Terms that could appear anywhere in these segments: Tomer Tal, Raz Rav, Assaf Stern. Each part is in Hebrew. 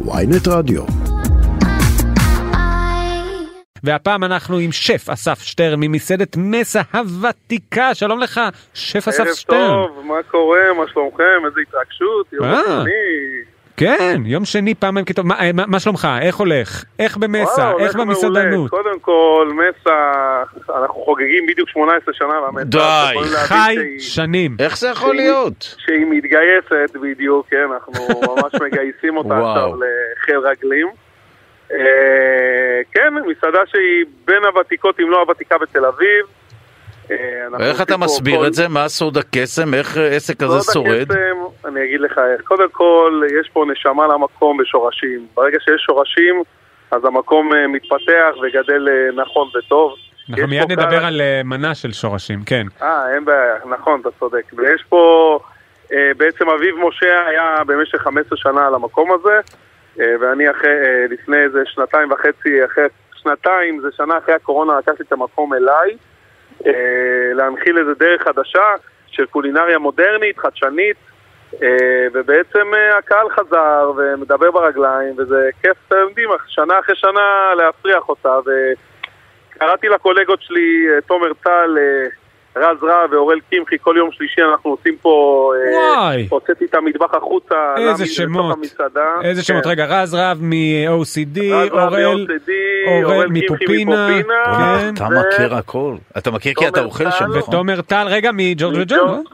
ynet רדיו. והפעם אנחנו עם שף אסף שטרן ממסעדת מסה הוותיקה. שלום לך, שף אסף שטרן. ערב טוב, מה קורה? מה שלומכם? איזה התרגשות, יום שני. כן, יום שני פעמיים כתוב. מה שלומך? איך הולך? איך במסה? איך במסעדנות? קודם כל, מסה, אנחנו חוגגים בדיוק 18 שנה למסה. די, חי שנים. איך זה יכול להיות? שהיא מתגייסת בדיוק, כן, אנחנו ממש מגייסים אותה עכשיו לחיל רגלים. כן, מסעדה שהיא בין הוותיקות, אם לא הוותיקה בתל אביב. איך אתה מסביר את זה? מה סוד הקסם? איך עסק הזה שורד? אני אגיד לך, קודם כל יש פה נשמה למקום בשורשים. ברגע שיש שורשים אז המקום מתפתח וגדל נכון וטוב. אנחנו מיד נדבר על מנה של שורשים, כן. אין בעיה, נכון, אתה צודק. ויש פה, בעצם אביב משה היה במשך 15 שנה על המקום הזה, ואני לפני איזה שנתיים וחצי, אחרי שנתיים, זה שנה אחרי הקורונה, לקחתי את המקום אליי, להנחיל איזה דרך חדשה של קולינריה מודרנית, חדשנית, ובעצם הקהל חזר ומדבר ברגליים, וזה כיף, אתם יודעים, שנה אחרי שנה להפריח אותה. וקראתי לקולגות שלי, תומר טל, רז רב ואורל קימחי, כל יום שלישי אנחנו עושים פה, הוצאתי את המטבח החוצה, איזה שמות, איזה שמות, רגע, רז רב מ-OCD, אורל מפופינה, אתה מכיר הכל, אתה מכיר כי אתה אוכל שם, ותומר טל, רגע, מג'ורג' וג'ון,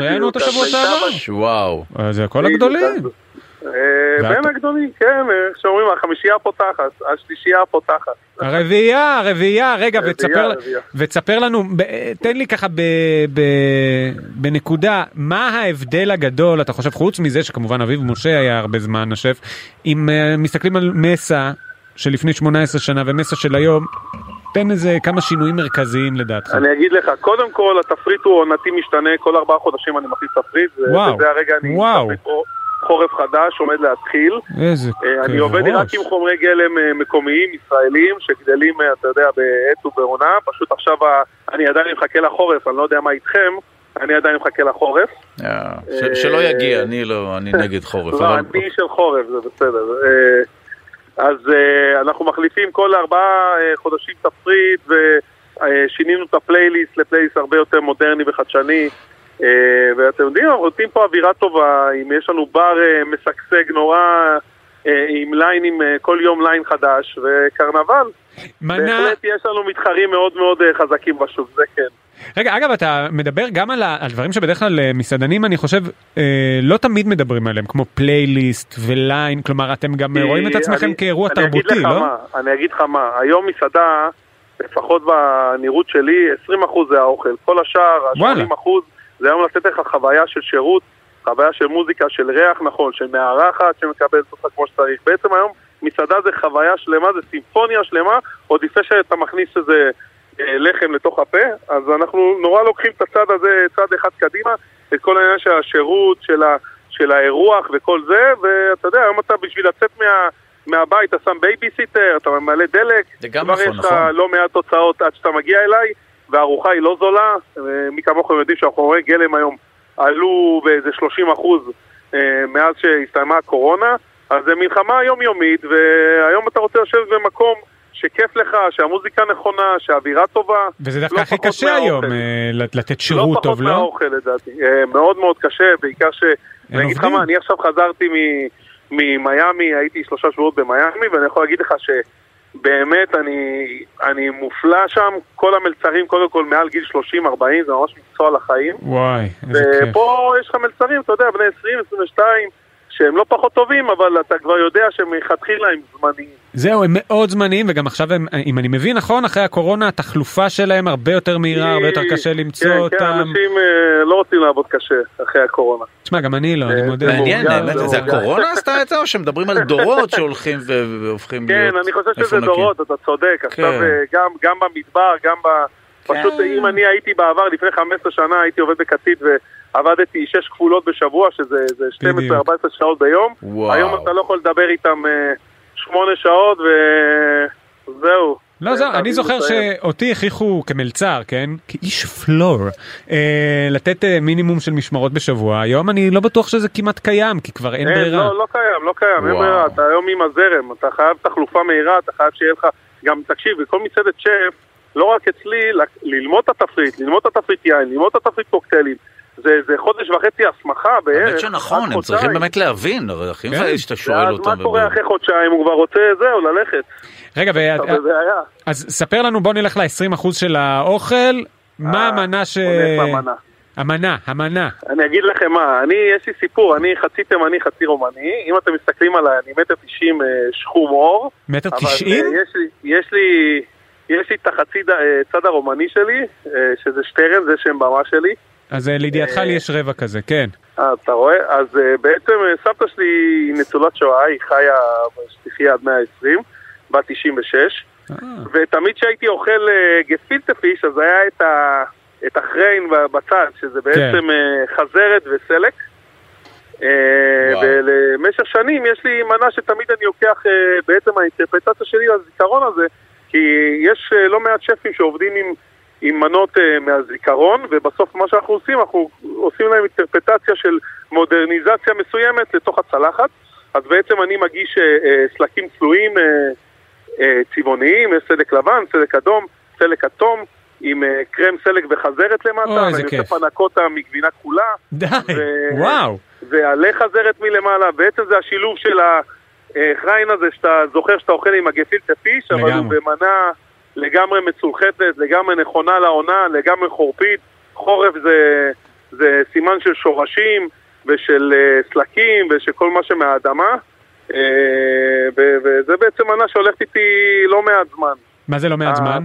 ראינו אותו שבוע שעבר, וואו, זה הכל הגדולים, בין הגדולים, כן, שאומרים, החמישייה פותחת, השלישייה פותחת. הרביעייה, רגע, ותספר לנו, תן לי ככה בנקודה, מה ההבדל הגדול, אתה חושב, חוץ מזה שכמובן אביב משה היה הרבה זמן השף, אם מסתכלים על מסה שלפני 18 שנה ומסה של היום, תן איזה כמה שינויים מרכזיים לדעתך. אני אגיד לך, קודם כל התפריט הוא עונתי משתנה, כל 4 חודשים אני מכניס תפריט, וזה הרגע אני תפריט פה. חורף חדש עומד להתחיל. אני עובד רק עם חומרי גלם מקומיים, ישראלים, שגדלים, אתה יודע, בעץ ובעונה. פשוט עכשיו אני עדיין מחכה לחורף, אני לא יודע מה איתכם, אני עדיין מחכה לחורף. שלא יגיע, אני נגד חורף. אני של חורף, זה בסדר. אז אנחנו מחליפים כל 4 חודשים תפריט, ושינינו את הפלייליסט לפלייליסט הרבה יותר מודרני וחדשני. ואתם יודעים, אנחנו רוצים פה אווירה טובה, אם יש לנו בר מסקסג נורא, עם ליינים, כל יום ליין חדש, וקרנבל, בהחלט יש לנו מתחרים מאוד מאוד חזקים בשוק, זה כן. רגע, אגב, אתה מדבר גם על הדברים שבדרך כלל מסעדנים, אני חושב, לא תמיד מדברים עליהם, כמו פלייליסט וליין, כלומר, אתם גם רואים את עצמכם כאירוע תרבותי, לא? אני אגיד לך מה, היום מסעדה, לפחות בנראות שלי, 20% זה האוכל, כל השאר, 80%, זה היום לתת לך חוויה של שירות, חוויה של מוזיקה, של ריח, נכון, של מערכת שמקבלת אותך כמו שצריך. בעצם היום מסעדה זה חוויה שלמה, זה סימפוניה שלמה, עוד לפני שאתה מכניס איזה לחם לתוך הפה, אז אנחנו נורא לוקחים את הצד הזה, צד אחד קדימה, את כל העניין של השירות, של האירוח וכל זה, ואתה יודע, היום אתה בשביל לצאת מהבית, אתה שם בייביסיטר, אתה ממלא דלק, זה גם נכון, נכון. כבר יש לא מעט תוצאות עד שאתה מגיע אליי, והארוחה היא לא זולה, מי כמוכם יודעים שהחומרי גלם היום עלו באיזה 30% מאז שהסתיימה הקורונה, אז זה מלחמה יומיומית, והיום אתה רוצה לשבת במקום שכיף לך, שהמוזיקה נכונה, שהאווירה טובה. וזה דווקא הכי קשה היום, לתת שירות טוב, לא? לא פחות מהאוכל, לדעתי. מאוד מאוד קשה, בעיקר ש... אני אגיד לך מה, אני עכשיו חזרתי ממייאמי, הייתי 3 שבועות במייאמי, ואני יכול להגיד לך ש... באמת, אני מופלא שם, כל המלצרים, קודם כל, מעל גיל 30-40, זה ממש מקצוע לחיים. וואי, איזה כיף. ופה יש לך מלצרים, אתה יודע, בני 20-22, שהם לא פחות טובים, אבל אתה כבר יודע שהם יחתחילה עם זמניים. זהו, הם מאוד זמניים, וגם עכשיו, אם אני מבין נכון, אחרי הקורונה, התחלופה שלהם הרבה יותר מהירה, הרבה יותר קשה למצוא אותם. כן, אנשים לא רוצים לעבוד קשה אחרי הקורונה. תשמע, גם אני לא, אני מודה. מעניין, זה הקורונה עשתה את זה, או שמדברים על דורות שהולכים והופכים להיות... כן, אני חושב שזה דורות, אתה צודק. עכשיו, גם במדבר, גם ב... פשוט, אם אני הייתי בעבר, לפני 15 שנה, הייתי עובד בקצית עבדתי 6 כפולות בשבוע, שזה 12-14 שעות ביום. היום אתה לא יכול לדבר איתם 8 שעות, וזהו. לא, אני זוכר שאותי הכיחו כמלצר, כן? כאיש פלור, לתת מינימום של משמרות בשבוע. היום אני לא בטוח שזה כמעט קיים, כי כבר אין ברירה. לא, לא קיים, לא קיים, אין ברירה. אתה היום עם הזרם, אתה חייב תחלופה מהירה, אתה חייב שיהיה לך, גם תקשיב, בכל מצדת שף, לא רק אצלי, ללמוד את התפריט, ללמוד את התפריט יין, ללמוד את התפריט קוקטיילים, זה חודש וחצי הסמכה בערך. באמת שנכון, הם צריכים באמת להבין, אחים שאתה שואל אותם. מה קורה אחרי חודשיים, הוא כבר רוצה זהו, ללכת. רגע, אז ספר לנו, בוא נלך ל-20% של האוכל, מה המנה ש... המנה. אני אגיד לכם מה, יש לי סיפור, אני חצי תימני, חצי רומני, אם אתם מסתכלים עליי, אני 1.90 שחום אור. 1.90? יש לי את החצי צד הרומני שלי, שזה שטרן, זה שם במה שלי. אז לידיעתך לי יש רבע כזה, כן. אתה רואה? אז בעצם סבתא שלי היא ניצולת שואה, היא חיה שתחיה עד 120, בת 96, ותמיד שהייתי אוכל גפילטע פיש, אז היה את החריין בצד, שזה בעצם חזרת וסלק. ולמשך שנים יש לי מנה שתמיד אני לוקח, בעצם האינטרפרטציה שלי לזיכרון הזה, כי יש לא מעט שפים שעובדים עם מנות מהזיכרון, ובסוף מה שאנחנו עושים, אנחנו עושים להם אינטרפרטציה של מודרניזציה מסוימת לתוך הצלחת. אז בעצם אני מגיש סלקים צלויים צבעוניים, סלק לבן, סלק אדום, סלק אטום, עם קרם סלק וחזרת למטה, ואני עושה פנקוטה מגבינה כחולה. די, וואו. ועלי חזרת מלמעלה, בעצם זה השילוב של החריין הזה, שאתה זוכר שאתה אוכל עם הגפילטע פיש, אבל הוא במנה... לגמרי מצולחתת, לגמרי נכונה לעונה, לגמרי חורפית. חורף זה סימן של שורשים ושל סלקים ושל כל מה שמהאדמה. וזה בעצם מנה שהולכת איתי לא מעט זמן. מה זה לא מעט זמן?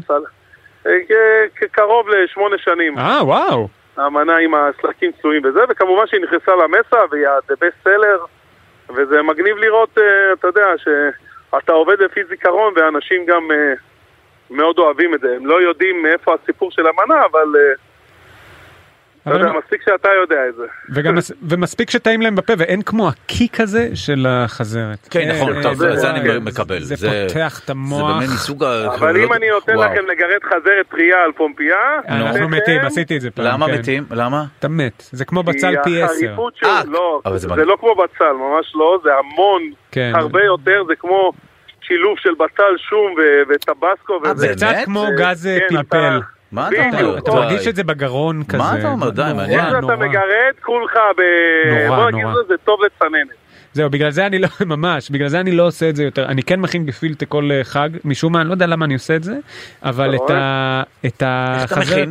קרוב ל8 שנים. וואו. המנה עם הסלקים צלויים וזה, וכמובן שהיא נכנסה למסע והיא the best seller, וזה מגניב לראות, אתה יודע, שאתה עובד לפי זיכרון ואנשים גם... מאוד אוהבים את זה, הם לא יודעים מאיפה הסיפור של המנה, אבל מספיק שאתה יודע את זה. ומספיק שטעים להם בפה, ואין כמו הקיק הזה של החזרת. כן, נכון, זה אני מקבל. זה פותח את המוח. אבל אם אני נותן לכם לגרד חזרת טריה על פומפייה... אנחנו מתים, עשיתי את זה פעם. למה מתים? למה? אתה מת. זה כמו בצל פי 10. זה לא כמו בצל, ממש לא, זה המון, הרבה יותר, זה כמו... שילוב של בצל, שום וטבסקו. זה קצת כמו גז פלפל. מה אתה אומר? אתה מרגיש את זה בגרון כזה. מה אתה אומר? די, מעניין. אתה מגרד כולך ב... בוא נגיד זה טוב לצננת. זהו, בגלל זה אני לא... ממש, בגלל זה אני לא עושה את זה יותר. אני כן מכין גפילטע כל חג, משום מה, אני לא יודע למה אני עושה את זה, אבל את החזרת...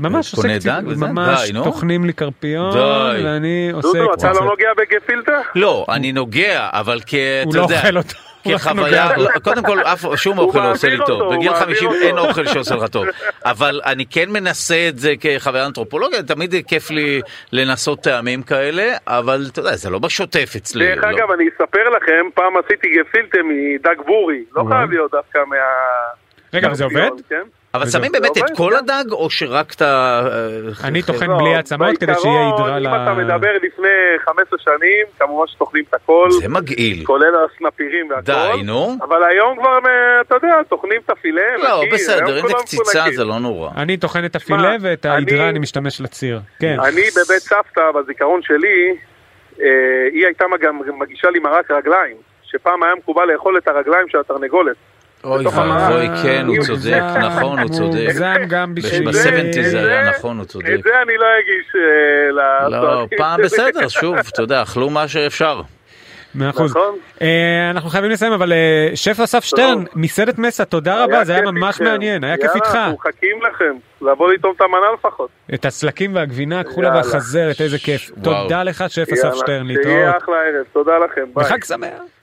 ממש עושה קצת... ממש תוכנים לי קרפיון, ואני עושה... דודו, אתה לא נוגע בגפילטע? לא, אני נוגע, אבל הוא לא אוכל אותו. כחוויה, קודם כל שום אוכל לא עושה לי טוב, בגיל 50 אין אוכל שעושה לך טוב, אבל אני כן מנסה את זה כחוויה אנתרופולוגיה, תמיד כיף לי לנסות טעמים כאלה, אבל אתה יודע, זה לא בשוטף אצלי. דרך אגב, אני אספר לכם, פעם עשיתי גפילטע מדג בורי, לא חייב להיות דווקא מה... רגע, אבל זה עובד? אבל שמים באמת את כל הדג, או שרק את ה... אני טוחן בלי עצמות כדי שיהיה ידרה ל... אם אתה מדבר לפני 15 שנים, כמובן שטוחנים את הכל. זה מגעיל. כולל הסנפירים והכל. די, נו. אבל היום כבר, אתה יודע, טוחנים את הפילה. לא, בסדר, אם זה קציצה, זה לא נורא. אני טוחן את הפילה ואת הידרה, אני משתמש לציר. אני בבית סבתא, בזיכרון שלי, היא הייתה מגישה לי מרק רגליים, שפעם היה מקובל לאכול את הרגליים של התרנגולת. אוי, כן, הוא צודק, נכון, הוא צודק. ב-70 זה היה נכון, הוא צודק. את זה אני לא אגיש לא, פעם בסדר, שוב, אתה יודע, אכלו מה שאפשר. 100%. אנחנו חייבים לסיים, אבל שף אסף שטרן, מסעדת מסע, תודה רבה, זה היה ממש מעניין, היה כיף איתך. אנחנו חכים לכם, לבוא לטעום את המנה לפחות. את הסלקים והגבינה, כחולה והחזרת, איזה כיף. תודה לך, שף אסף שטרן, להתראות. תהיה אחלה ערב, תודה לכם, ביי. וחג שמח.